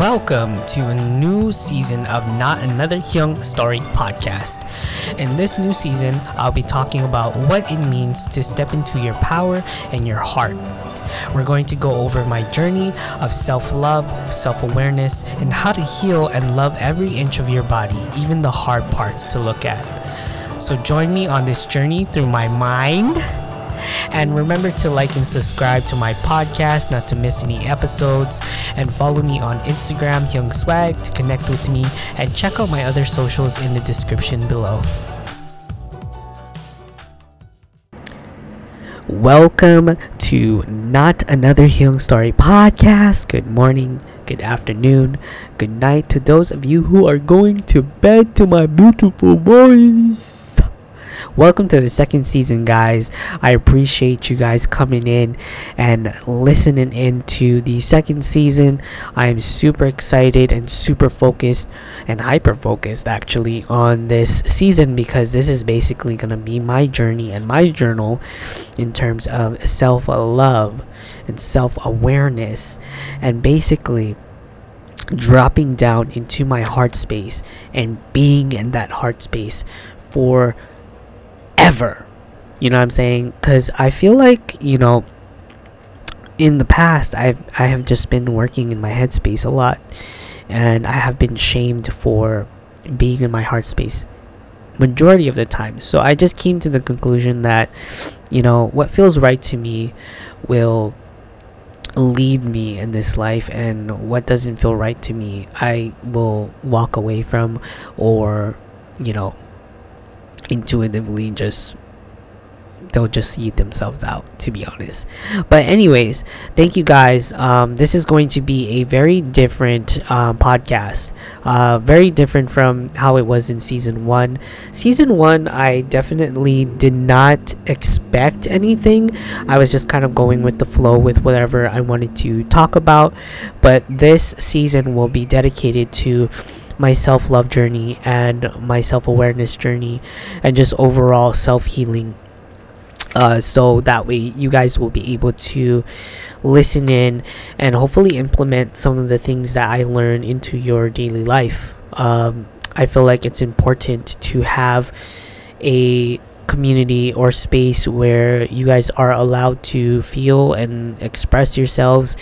Welcome to a new season of Not Another Hyung Story Podcast. In this new season, I'll be talking about what it means to step into your power and your heart. We're going to go over my journey of self-love, self-awareness, and how to heal and love every inch of your body, even the hard parts to look at. So join me on this journey through my mind. And remember to like and subscribe to my podcast, not to miss any episodes. And follow me on Instagram, HyungSwag, to connect with me. And check out my other socials in the description below. Welcome to Not Another Hyung Story Podcast. Good morning, good afternoon, good night to those of you who are going to bed to my beautiful voice. Welcome to the second season, guys. I appreciate you guys coming in and listening into the second season. I am super excited and super focused and hyper focused actually on this season, because this is basically going to be my journey and my journal in terms of self-love and self-awareness, and basically dropping down into my heart space and being in that heart space for ever. You know what I'm saying? Because I feel like, you know, in the past, I have just been working in my headspace a lot, and I have been shamed for being in my heart space majority of the time. So I just came to the conclusion that, you know, what feels right to me will lead me in this life, and what doesn't feel right to me, I will walk away from, or, you know, intuitively they'll just eat themselves out, to be honest. But anyways, thank you guys. This is going to be a very different podcast, very different from how it was in season one. I definitely did not expect anything. I was just kind of going with the flow with whatever I wanted to talk about. But this season will be dedicated to my self-love journey and my self-awareness journey, and just overall self-healing, so that way you guys will be able to listen in and hopefully implement some of the things that I learn into your daily life. I feel like it's important to have a community or space where you guys are allowed to feel and express yourselves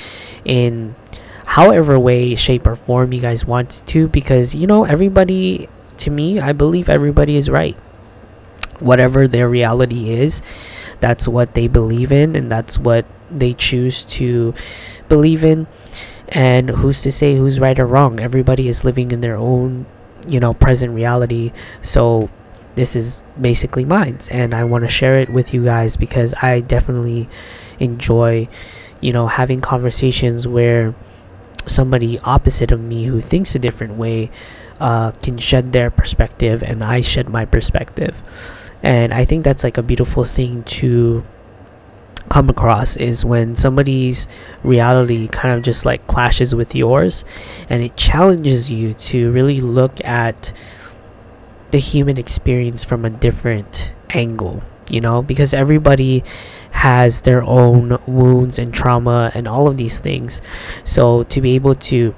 in however way, shape, or form you guys want to, because, you know, everybody, to me, I believe everybody is right. Whatever their reality is, that's what they believe in, and that's what they choose to believe in. And who's to say who's right or wrong? Everybody is living in their own, you know, present reality. So this is basically mine, and I want to share it with you guys, because I definitely enjoy, you know, having conversations where somebody opposite of me who thinks a different way can shed their perspective, and I shed my perspective. And I think that's like a beautiful thing to come across, is when somebody's reality kind of just like clashes with yours, and it challenges you to really look at the human experience from a different angle, you know, because everybody has their own wounds and trauma and all of these things. So to be able to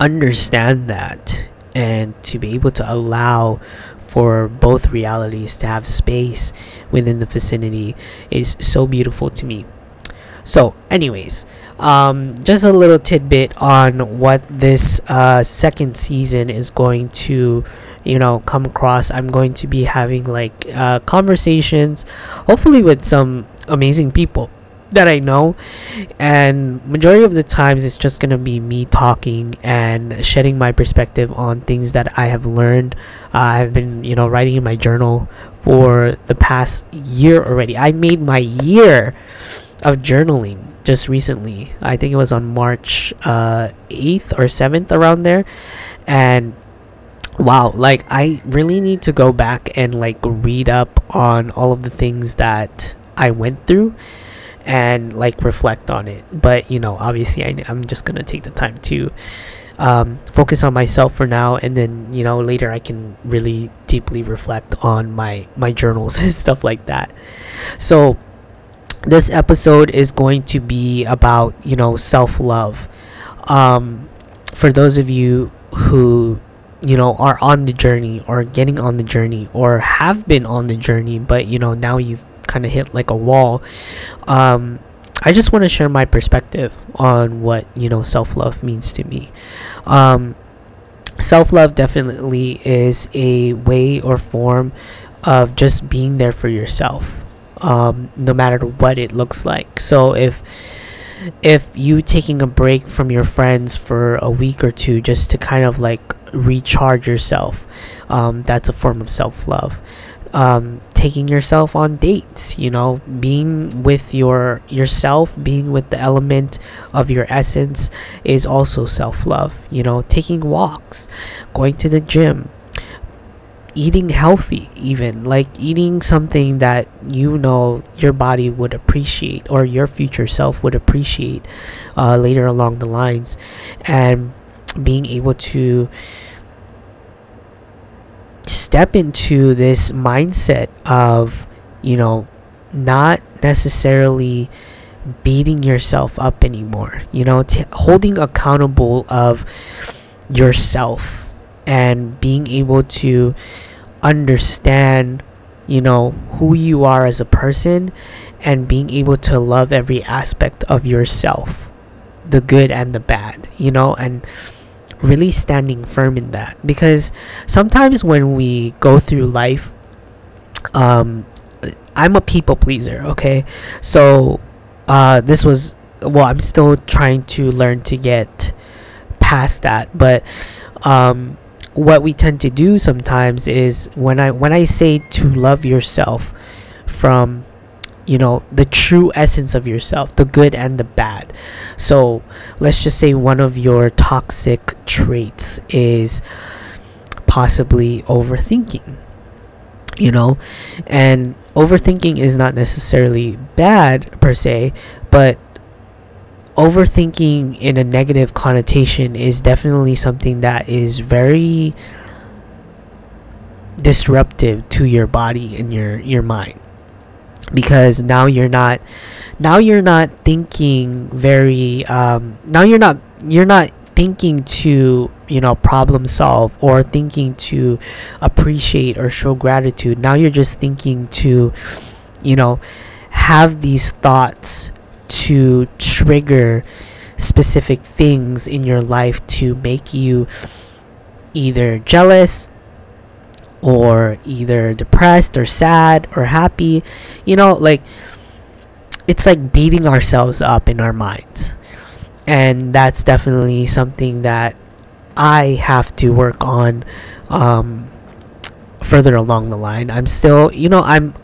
understand that, and to be able to allow for both realities to have space within the vicinity, is so beautiful to me. So anyways, just a little tidbit on what this second season is going to, you know, come across. I'm going to be having like conversations, hopefully with some amazing people that I know, and majority of the times it's just gonna be me talking and shedding my perspective on things that I have learned. I've been, you know, writing in my journal for the past year already. I made my year of journaling just recently. I think it was on March 8th or 7th, around there. And wow, like, I really need to go back and like read up on all of the things that I went through and like reflect on it. But, you know, obviously I'm just gonna take the time to focus on myself for now, and then, you know, later I can really deeply reflect on my journals and stuff like that. So this episode is going to be about, you know, self-love. for those of you who, you know, are on the journey or getting on the journey or have been on the journey, but, you know, now you've kind of hit like a wall, I just want to share my perspective on what, you know, self-love means to me. Self-love definitely is a way or form of just being there for yourself, no matter what it looks like. So if you taking a break from your friends for a week or two just to kind of like recharge yourself, that's a form of self-love. Taking yourself on dates, you know, being with yourself, being with the element of your essence is also self-love. You know, taking walks, going to the gym, eating healthy, even like eating something that, you know, your body would appreciate or your future self would appreciate later along the lines, and being able to step into this mindset of, you know, not necessarily beating yourself up anymore, you know, holding accountable of yourself and being able to understand, you know, who you are as a person and being able to love every aspect of yourself, the good and the bad, you know, and really standing firm in that. Because sometimes when we go through life, I'm a people pleaser, okay? So I'm still trying to learn to get past that, but what we tend to do sometimes is when I say to love yourself from, you know, the true essence of yourself, the good and the bad. So let's just say one of your toxic traits is possibly overthinking, you know, and overthinking is not necessarily bad per se, but overthinking in a negative connotation is definitely something that is very disruptive to your body and your mind. Because now you're not thinking very you're not thinking to, you know, problem solve or thinking to appreciate or show gratitude. Now you're just thinking to, you know, have these thoughts to trigger specific things in your life to make you either jealous or either depressed or sad or happy, you know, like it's like beating ourselves up in our minds. And that's definitely something that I have to work on further along the line. I'm still, you know, I'm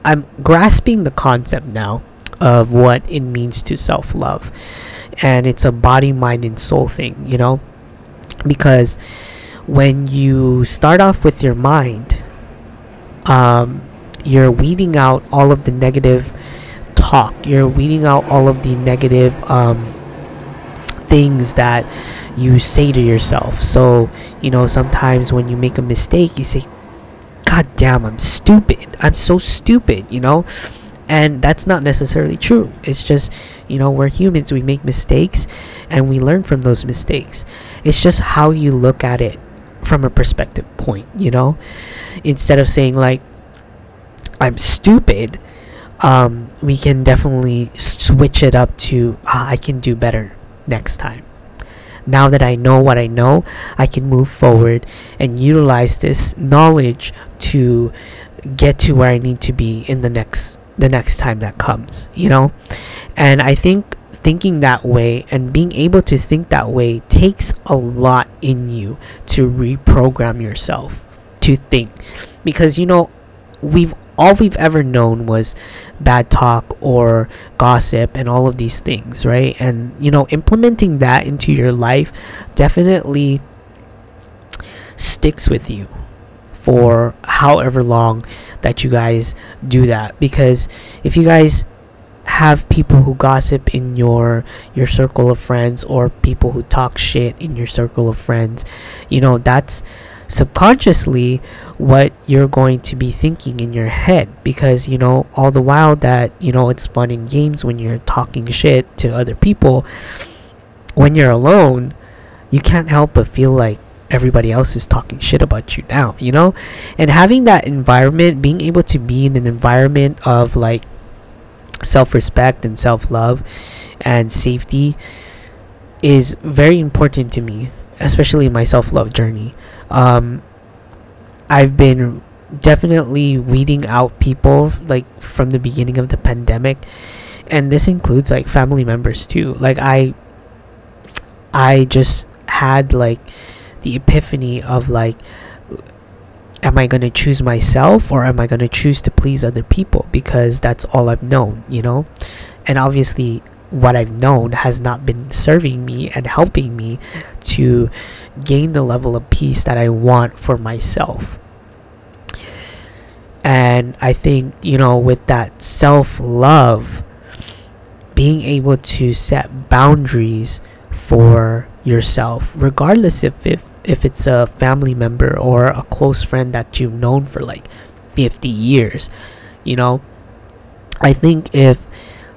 grasping the concept now of what it means to self-love, and it's a body, mind, and soul thing, you know, because when you start off with your mind, you're weeding out all of the negative talk, you're weeding out all of the negative things that you say to yourself. So, you know, sometimes when you make a mistake, you say, God damn, I'm stupid, I'm so stupid, you know, and that's not necessarily true. It's just, you know, we're humans, we make mistakes and we learn from those mistakes. It's just how you look at it from a perspective point, you know, instead of saying like, I'm stupid, we can definitely switch it up to, I can do better next time. Now that I know what I know, I can move forward and utilize this knowledge to get to where I need to be in the next time that comes, you know. And I think thinking that way and being able to think that way takes a lot in you to reprogram yourself to think, because, you know, we've ever known was bad talk or gossip and all of these things, right? And, you know, implementing that into your life definitely sticks with you for however long that you guys do that. Because if you guys have people who gossip in your circle of friends or people who talk shit in your circle of friends, you know, that's subconsciously what you're going to be thinking in your head. Because, you know, all the while that, you know, it's fun and games when you're talking shit to other people, when you're alone, you can't help but feel like everybody else is talking shit about you now, you know? And having that environment, being able to be in an environment of like self-respect and self-love and safety is very important to me, especially in my self-love journey. I've been definitely weeding out people like from the beginning of the pandemic, and this includes like family members too. Like I just had like the epiphany of like, am I going to choose myself or am I going to choose to please other people? Because that's all I've known, you know? And obviously what I've known has not been serving me and helping me to gain the level of peace that I want for myself. And I think, you know, with that self-love, being able to set boundaries for yourself, regardless if it's a family member or a close friend that you've known for like 50 years, you know, I think if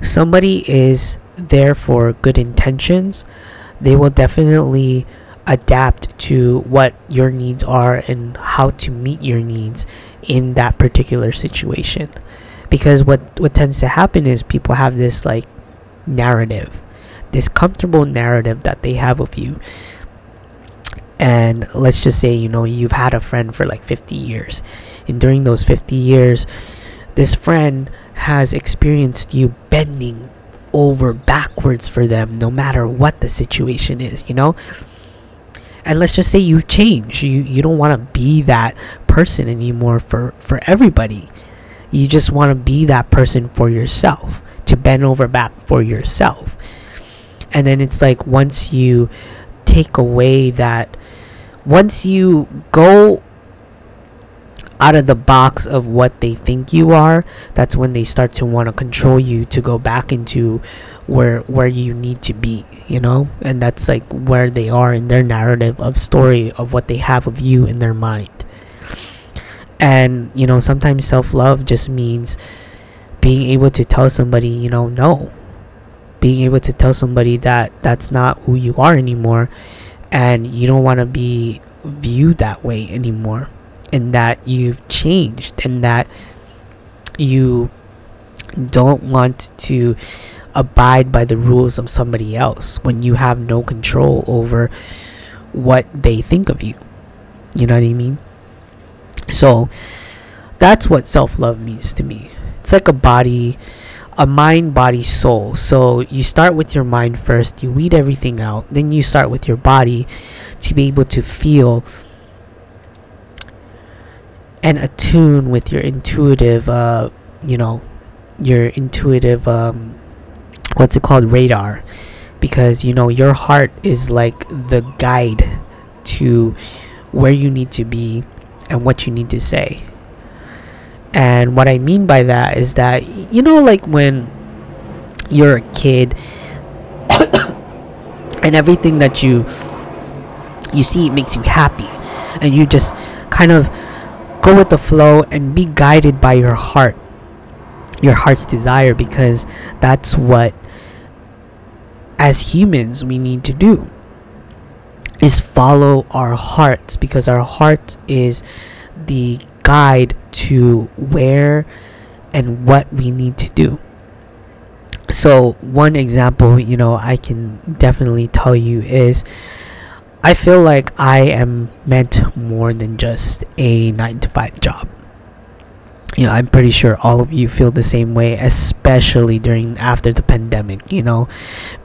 somebody is there for good intentions, they will definitely adapt to what your needs are and how to meet your needs in that particular situation. Because what tends to happen is people have this like narrative, this comfortable narrative that they have of you. And let's just say, you know, you've had a friend for like 50 years. And during those 50 years, this friend has experienced you bending over backwards for them, no matter what the situation is, you know? And let's just say you change. You don't want to be that person anymore for everybody. You just want to be that person for yourself, to bend over back for yourself. And then it's like once you take away that, once you go out of the box of what they think you are, that's when they start to want to control you to go back into where you need to be, you know? And that's like where they are in their narrative of story of what they have of you in their mind. And, you know, sometimes self-love just means being able to tell somebody, you know, no. Being able to tell somebody that that's not who you are anymore, and you don't want to be viewed that way anymore, and that you've changed, and that you don't want to abide by the rules of somebody else when you have no control over what they think of you. You know what I mean? So that's what self-love means to me. It's like a mind, body, soul. So you start with your mind first, you weed everything out, then you start with your body to be able to feel and attune with your intuitive, radar. Because, you know, your heart is like the guide to where you need to be and what you need to say. And what I mean by that is that, you know, like when you're a kid and everything that you see, it makes you happy, and you just kind of go with the flow and be guided by your heart, your heart's desire, because that's what, as humans, we need to do, is follow our hearts, because our heart is the guide to where and what we need to do. So one example, you know, I can definitely tell you is, I feel like I am meant more than just a 9-to-5 job. You know, I'm pretty sure all of you feel the same way, especially after the pandemic, you know,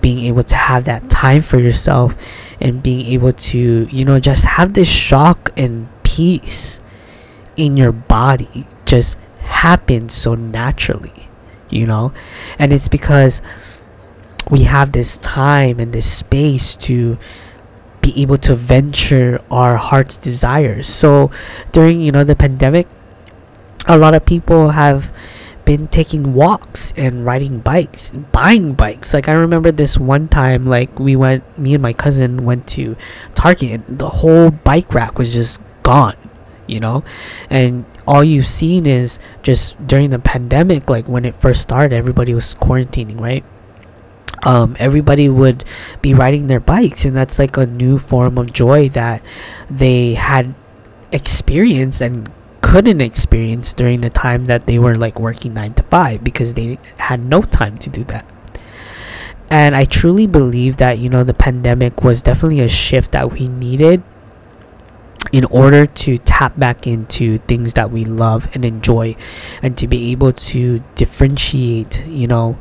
being able to have that time for yourself and being able to, you know, just have this shock and peace in your body just happens so naturally, you know? And it's because we have this time and this space to be able to venture our heart's desires. So during, you know, the pandemic, a lot of people have been taking walks and riding bikes and buying bikes. Like I remember this one time, like me and my cousin went to Target, and the whole bike rack was just gone, you know? And all you've seen is just during the pandemic, like when it first started, everybody was quarantining, right? everybody would be riding their bikes, and that's like a new form of joy that they had experienced and couldn't experience during the time that they were like working 9 to 5, because they had no time to do that. And I truly believe that, you know, the pandemic was definitely a shift that we needed in order to tap back into things that we love and enjoy, and to be able to differentiate, you know,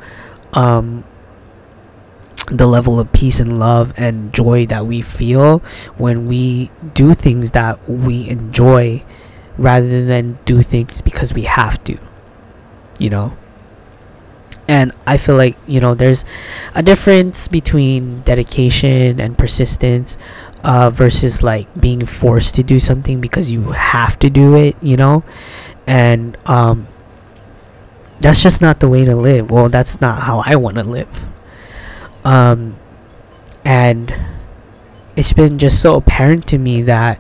the level of peace and love and joy that we feel when we do things that we enjoy, rather than do things because we have to, you know. And I feel like, you know, there's a difference between dedication and persistence versus like being forced to do something because you have to do it, you know. And that's just not the way to live. Well, that's not how I want to live. And it's been just so apparent to me that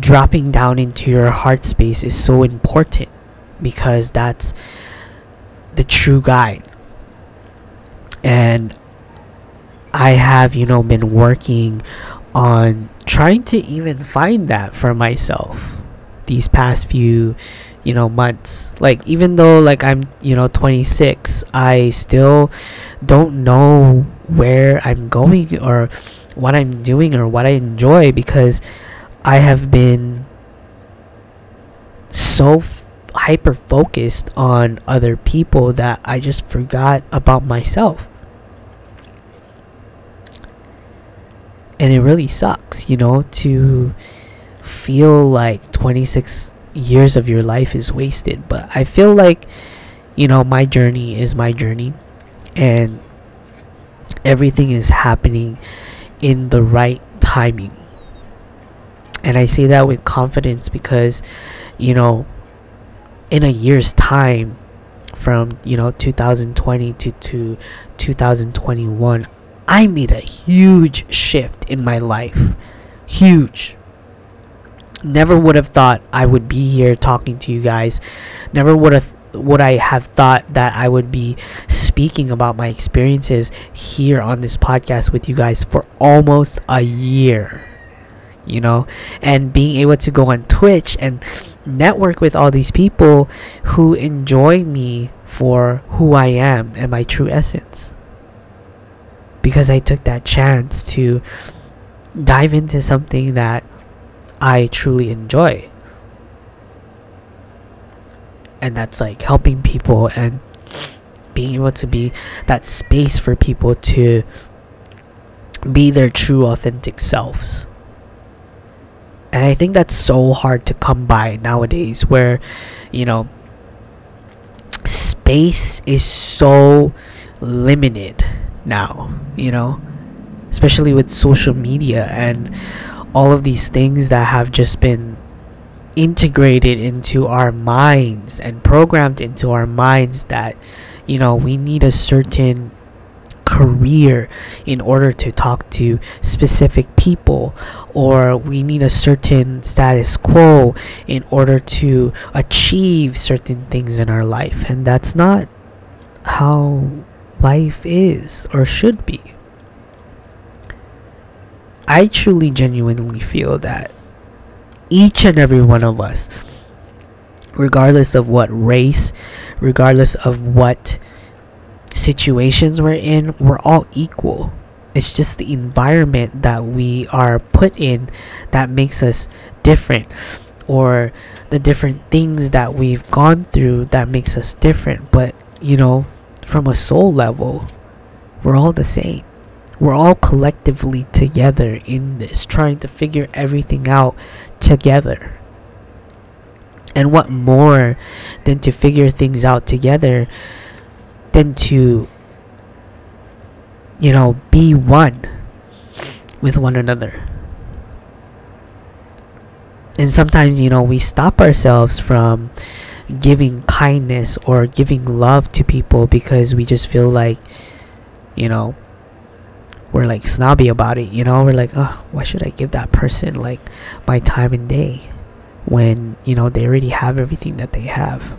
dropping down into your heart space is so important, because that's the true guide. And I have, you know, been working on trying to even find that for myself these past few, you know, months. Like, even though like I'm, you know, 26, I still don't know where I'm going or what I'm doing or what I enjoy, because I have been so hyper focused on other people that I just forgot about myself. And it really sucks, you know, to feel like 26 years of your life is wasted. But I feel like, you know, my journey is my journey, and everything is happening in the right timing. And I say that with confidence because, you know, in a year's time, from, you know, 2020 to 2021, I made a huge shift in my life. Huge. Never would have thought I would be here talking to you guys. Never would I have thought that I would be speaking about my experiences here on this podcast with you guys for almost a year. You know, and being able to go on Twitch and network with all these people who enjoy me for who I am and my true essence, because I took that chance to dive into something that I truly enjoy, and that's like helping people and being able to be that space for people to be their true authentic selves. And I think that's so hard to come by nowadays, where, you know, space is so limited now, you know, especially with social media and all of these things that have just been integrated into our minds and programmed into our minds that, you know, we need a certain career in order to talk to specific people, or we need a certain status quo in order to achieve certain things in our life. And that's not how life is or should be. I truly genuinely feel that each and every one of us, regardless of what race, regardless of what situations we're in, we're all equal. It's just the environment that we are put in that makes us different, or the different things that we've gone through that makes us different. But, you know, from a soul level, we're all the same. We're all collectively together in this, trying to figure everything out together. And what more than to figure things out together than to, you know, be one with one another. And sometimes, you know, we stop ourselves from giving kindness or giving love to people because we just feel like, you know, we're like snobby about it. You know, we're like, oh, why should I give that person like my time and day when, you know, they already have everything that they have?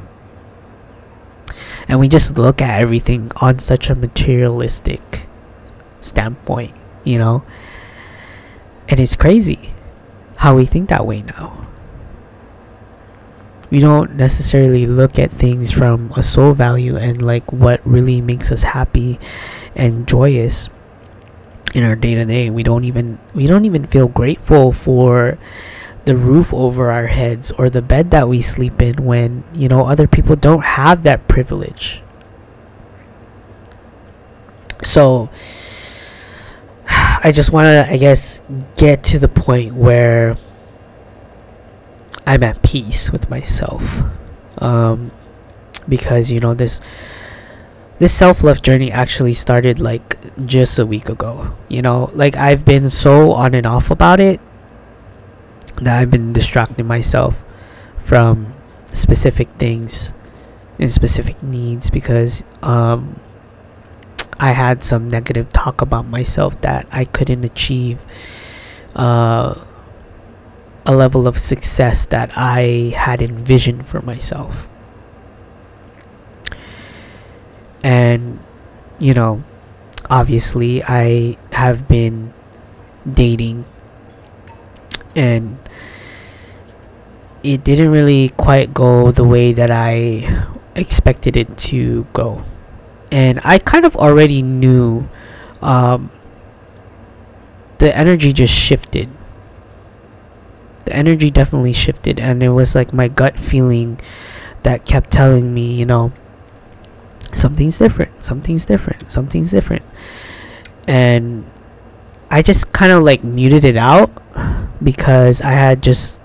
and we just look at everything on such a materialistic standpoint, you know. And it's crazy how we think that way now. We don't necessarily look at things from a soul value and like what really makes us happy and joyous in our day-to-day. We don't even feel grateful for the roof over our heads or the bed that we sleep in when, you know, other people don't have that privilege. So I just want to, I guess, get to the point where I'm at peace with myself, because, you know, this self-love journey actually started like just a week ago, you know. Like, I've been so on and off about it that I've been distracting myself from specific things and specific needs because I had some negative talk about myself that I couldn't achieve a level of success that I had envisioned for myself. And, you know, obviously I have been dating, and it didn't really quite go the way that I expected it to go. And I kind of already knew, the energy just shifted. The energy definitely shifted, and it was like my gut feeling that kept telling me, you know, something's different. And I just kind of like muted it out because I had just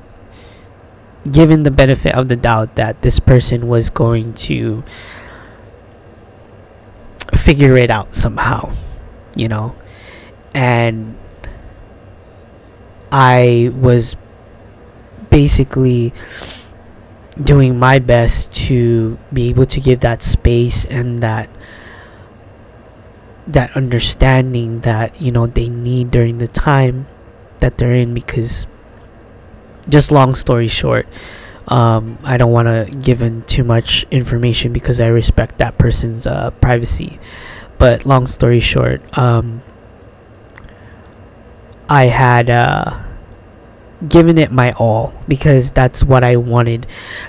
given the benefit of the doubt that this person was going to figure it out somehow, you know. And I was basically doing my best to be able to give that space and that understanding that, you know, they need during the time that they're in. Because, just long story short, I don't want to give in too much information because I respect that person's privacy. But long story short, I had given it my all because that's what I wanted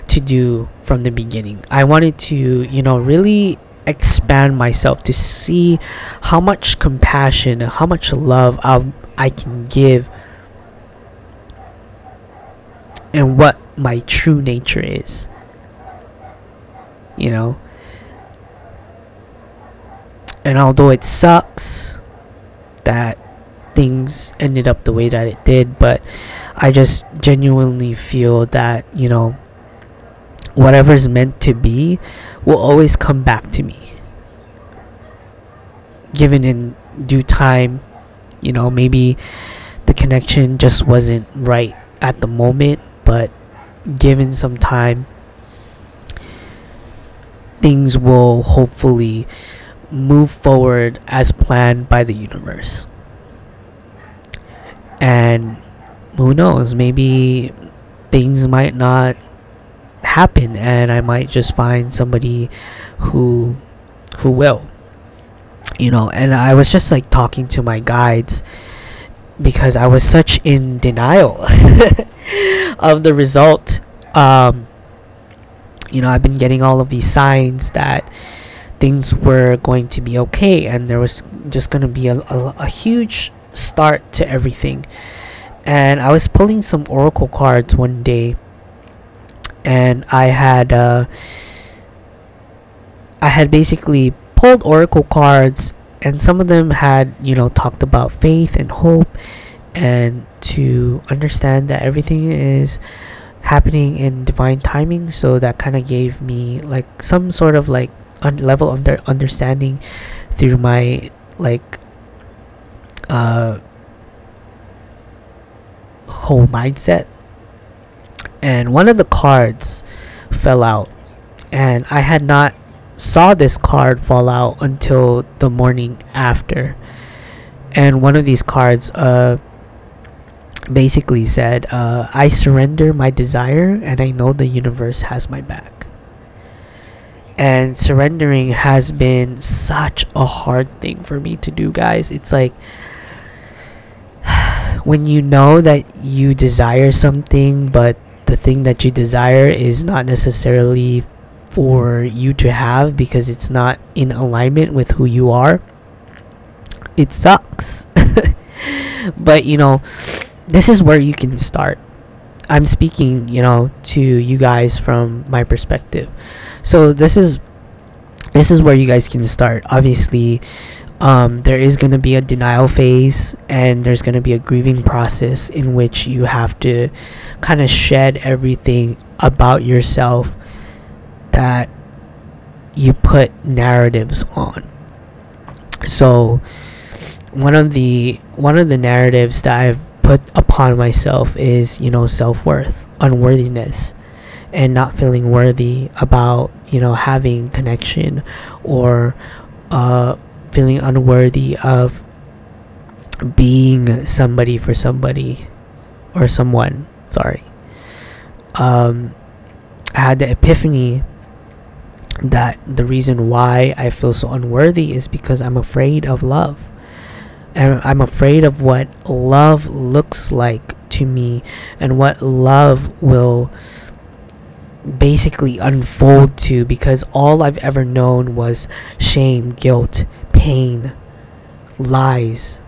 to do from the beginning. I wanted to, you know, really expand myself to see how much compassion and how much love I can give and what my true nature is, you know. And although it sucks that things ended up the way that it did, but I just genuinely feel that, you know, whatever's meant to be will always come back to me, given in due time. You know, maybe the connection just wasn't right at the moment, but given some time, things will hopefully move forward as planned by the universe. And who knows, maybe things might not happen and I might just find somebody who will, you know. And I was just like talking to my guides because I was such in denial of the result. You know, I've been getting all of these signs that things were going to be okay and there was just going to be a huge start to everything. And I was pulling some oracle cards one day, and I had basically pulled oracle cards, and some of them had, you know, talked about faith and hope and to understand that everything is happening in divine timing. So that kind of gave me like some sort of like level of understanding through my like whole mindset. And one of the cards fell out, and I had not saw this card fall out until the morning after. And one of these cards basically said, I surrender my desire and I know the universe has my back. And surrendering has been such a hard thing for me to do, guys. It's like when you know that you desire something, but the thing that you desire is not necessarily for you to have because it's not in alignment with who you are, it sucks. But, you know, this is where you can start. I'm speaking, you know, to you guys from my perspective. So this is where you guys can start. Obviously, there is going to be a denial phase, and there's going to be a grieving process in which you have to kind of shed everything about yourself that you put narratives on. So one of the narratives that I've put upon myself is, you know, self-worth, unworthiness, and not feeling worthy about, you know, having connection, or feeling unworthy of being somebody for somebody or someone. Sorry. I had the epiphany that the reason why I feel so unworthy is because I'm afraid of love. And I'm afraid of what love looks like to me, and what love will basically unfold to, because all I've ever known was shame, guilt, pain, lies,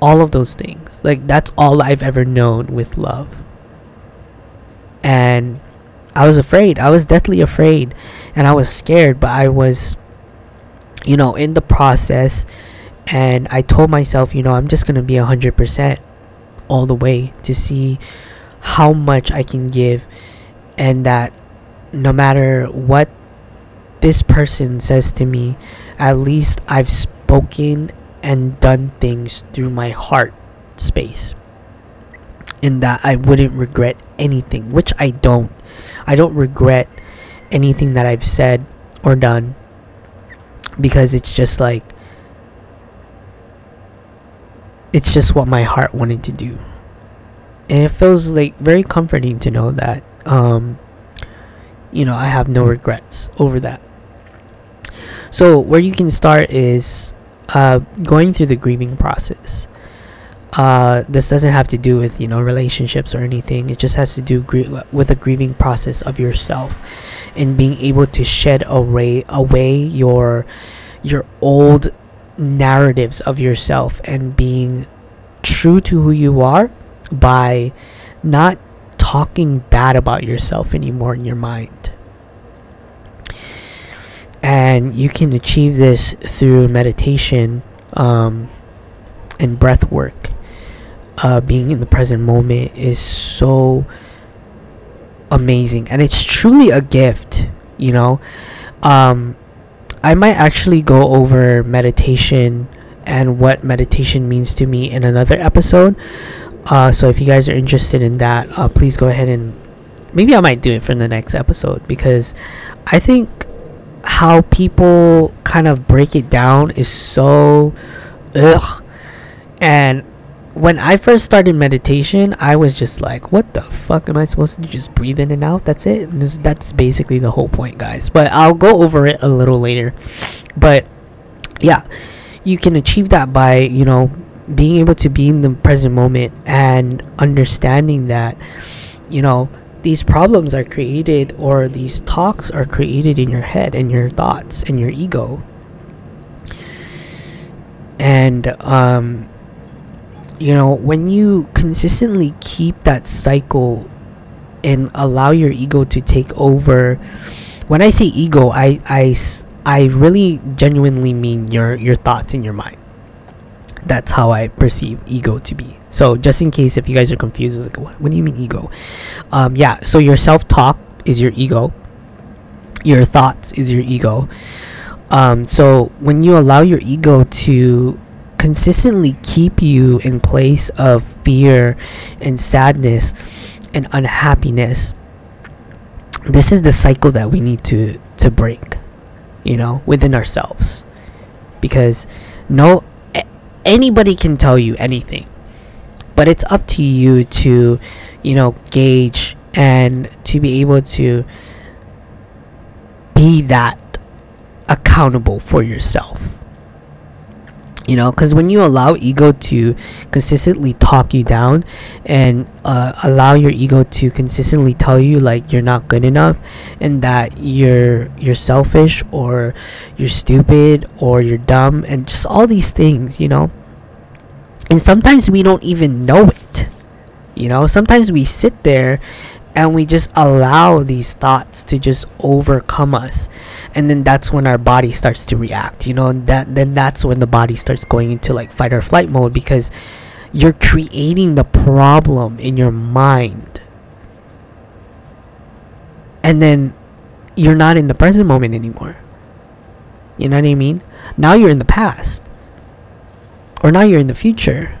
all of those things. Like, that's all I've ever known with love. And I was afraid. I was deathly afraid, and I was scared, but I was, you know, in the process. And I told myself, you know, I'm just going to be 100% all the way to see how much I can give. And that no matter what this person says to me, at least I've spoken and done things through my heart space. In that I wouldn't regret anything, which I don't. I don't regret anything that I've said or done, because it's just like, it's just what my heart wanted to do. And it feels like very comforting to know that, you know, I have no regrets over that. So where you can start is going through the grieving process. This doesn't have to do with, you know, relationships or anything. It just has to do with a grieving process of yourself, and being able to shed away your old narratives of yourself, and being true to who you are by not talking bad about yourself anymore in your mind. And you can achieve this through meditation and breath work. Being in the present moment is so amazing, and it's truly a gift, you know. I might actually go over meditation and what meditation means to me in another episode. So if you guys are interested in that, please go ahead, and maybe I might do it for the next episode, because I think how people kind of break it down is so ugh. And when I first started meditation, I was just like, what the fuck am I supposed to do? Just breathe in and out? That's it? And that's basically the whole point, guys. But I'll go over it a little later. But yeah, you can achieve that by, you know, being able to be in the present moment, and understanding that, you know, these problems are created, or these talks are created in your head and your thoughts and your ego. And, you know, when you consistently keep that cycle and allow your ego to take over. When I say ego, I really genuinely mean your thoughts in your mind. That's how I perceive ego to be. So just in case if you guys are confused, like, what do you mean ego? Yeah, so your self-talk is your ego. Your thoughts is your ego. So when you allow your ego to consistently keep you in place of fear and sadness and unhappiness, this is the cycle that we need to break, you know, within ourselves. Because anybody can tell you anything, but it's up to you to, you know, gauge and to be able to be that accountable for yourself. You know, because when you allow ego to consistently talk you down and allow your ego to consistently tell you like you're not good enough and that you're selfish or you're stupid or you're dumb and just all these things, you know. And sometimes we don't even know it, you know. Sometimes we sit there and we just allow these thoughts to just overcome us, and then that's when our body starts to react, you know. And that's when the body starts going into like fight or flight mode, because you're creating the problem in your mind, and then you're not in the present moment anymore. You know what I mean? Now you're in the past, or now you're in the future,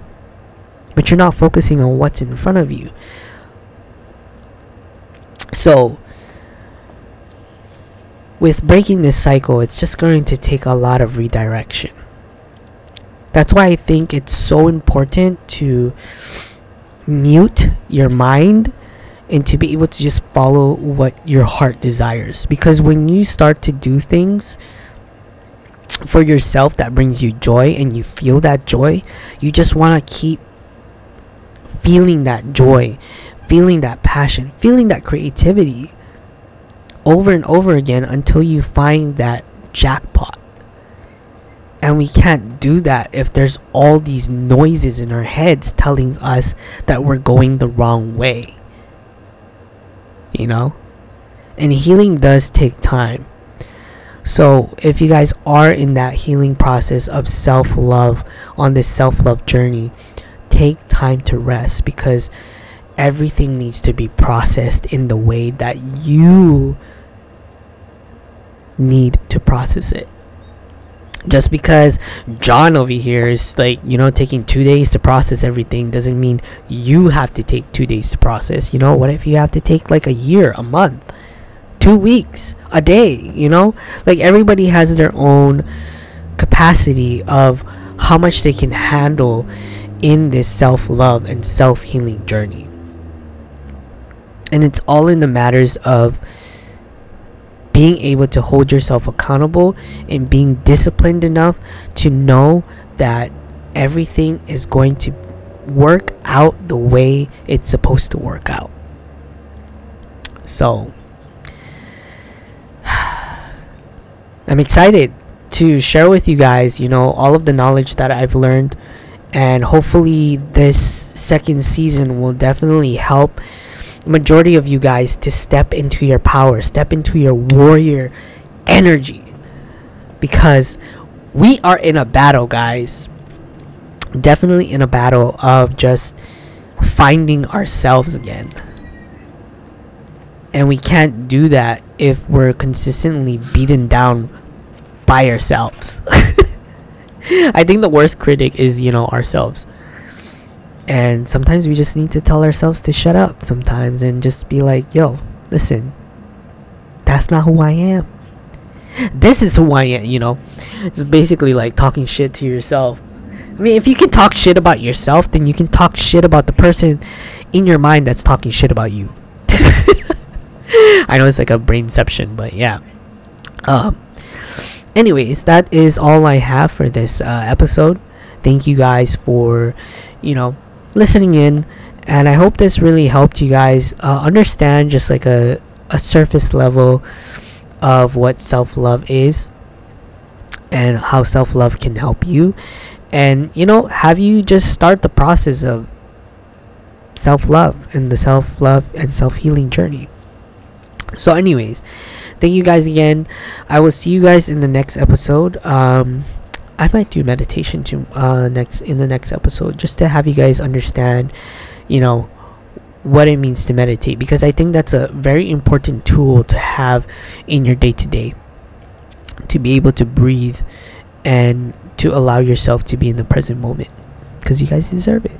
but you're not focusing on what's in front of you. So, with breaking this cycle, it's just going to take a lot of redirection. That's why I think it's so important to mute your mind and to be able to just follow what your heart desires. Because when you start to do things for yourself that brings you joy and you feel that joy, you just want to keep feeling that joy, feeling that passion, feeling that creativity over and over again until you find that jackpot. And we can't do that if there's all these noises in our heads telling us that we're going the wrong way, you know. And healing does take time. So if you guys are in that healing process of self-love, on this self-love journey, take time to rest, because everything needs to be processed in the way that you need to process it. Just because John over here is like, you know, taking 2 days to process everything doesn't mean you have to take 2 days to process. You know, what if you have to take like a year, a month, 2 weeks, a day? You know, like everybody has their own capacity of how much they can handle in this self-love and self-healing journey. And it's all in the matters of being able to hold yourself accountable and being disciplined enough to know that everything is going to work out the way it's supposed to work out. So, I'm excited to share with you guys, you know, all of the knowledge that I've learned. And hopefully this second season will definitely help majority of you guys to step into your power, step into your warrior energy, because we are in a battle, guys. Definitely in a battle of just finding ourselves again. And we can't do that if we're consistently beaten down by ourselves. I think the worst critic is, you know, ourselves. And sometimes we just need to tell ourselves to shut up sometimes and just be like, yo, listen, that's not who I am. This is who I am, you know. It's basically like talking shit to yourself. I mean, if you can talk shit about yourself, then you can talk shit about the person in your mind that's talking shit about you. I know it's like a brainception, but yeah. Anyways, that is all I have for this episode. Thank you guys for, you know, listening in. And I hope this really helped you guys understand just like a surface level of what self-love is and how self-love can help you. And, you know, have you just start the process of self-love and the self-love and self-healing journey. So anyways, thank you guys again. I will see you guys in the next episode. I might do meditation in the next episode, just to have you guys understand, you know, what it means to meditate, because I think that's a very important tool to have in your day-to-day, to be able to breathe and to allow yourself to be in the present moment, because you guys deserve it.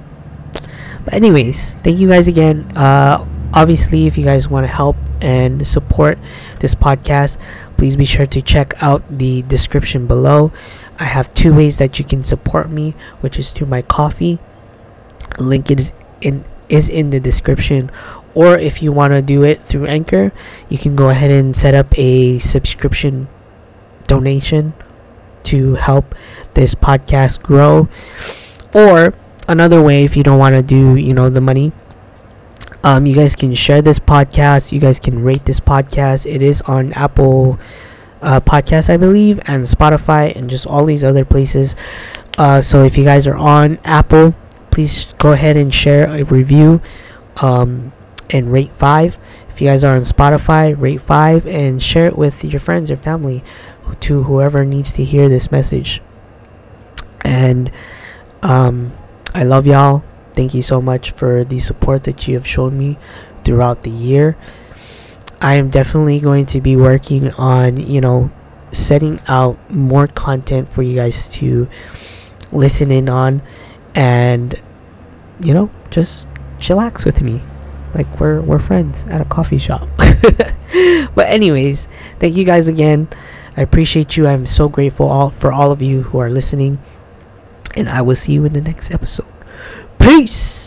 But anyways, thank you guys again. Obviously, if you guys want to help and support this podcast, please be sure to check out the description below. I have 2 ways that you can support me, which is through my Ko-fi. Link is in the description, Or if you want to do it through Anchor, you can go ahead and set up a subscription donation to help this podcast grow. Or another way, if you don't want to do, the money, you guys can share this podcast. You guys can rate this podcast. It is on Apple Podcasts, I believe, and Spotify, and just all these other places. So if you guys are on Apple, please go ahead and share a review and rate 5. If you guys are on Spotify, rate 5 and share it with your friends or family, to whoever needs to hear this message. And I love y'all. Thank you so much for the support that you have shown me throughout the year. I am definitely going to be working on, setting out more content for you guys to listen in on and, just chillax with me. Like we're friends at a coffee shop. But anyways, thank you guys again. I appreciate you. I'm so grateful for all of you who are listening. And I will see you in the next episode. Peace!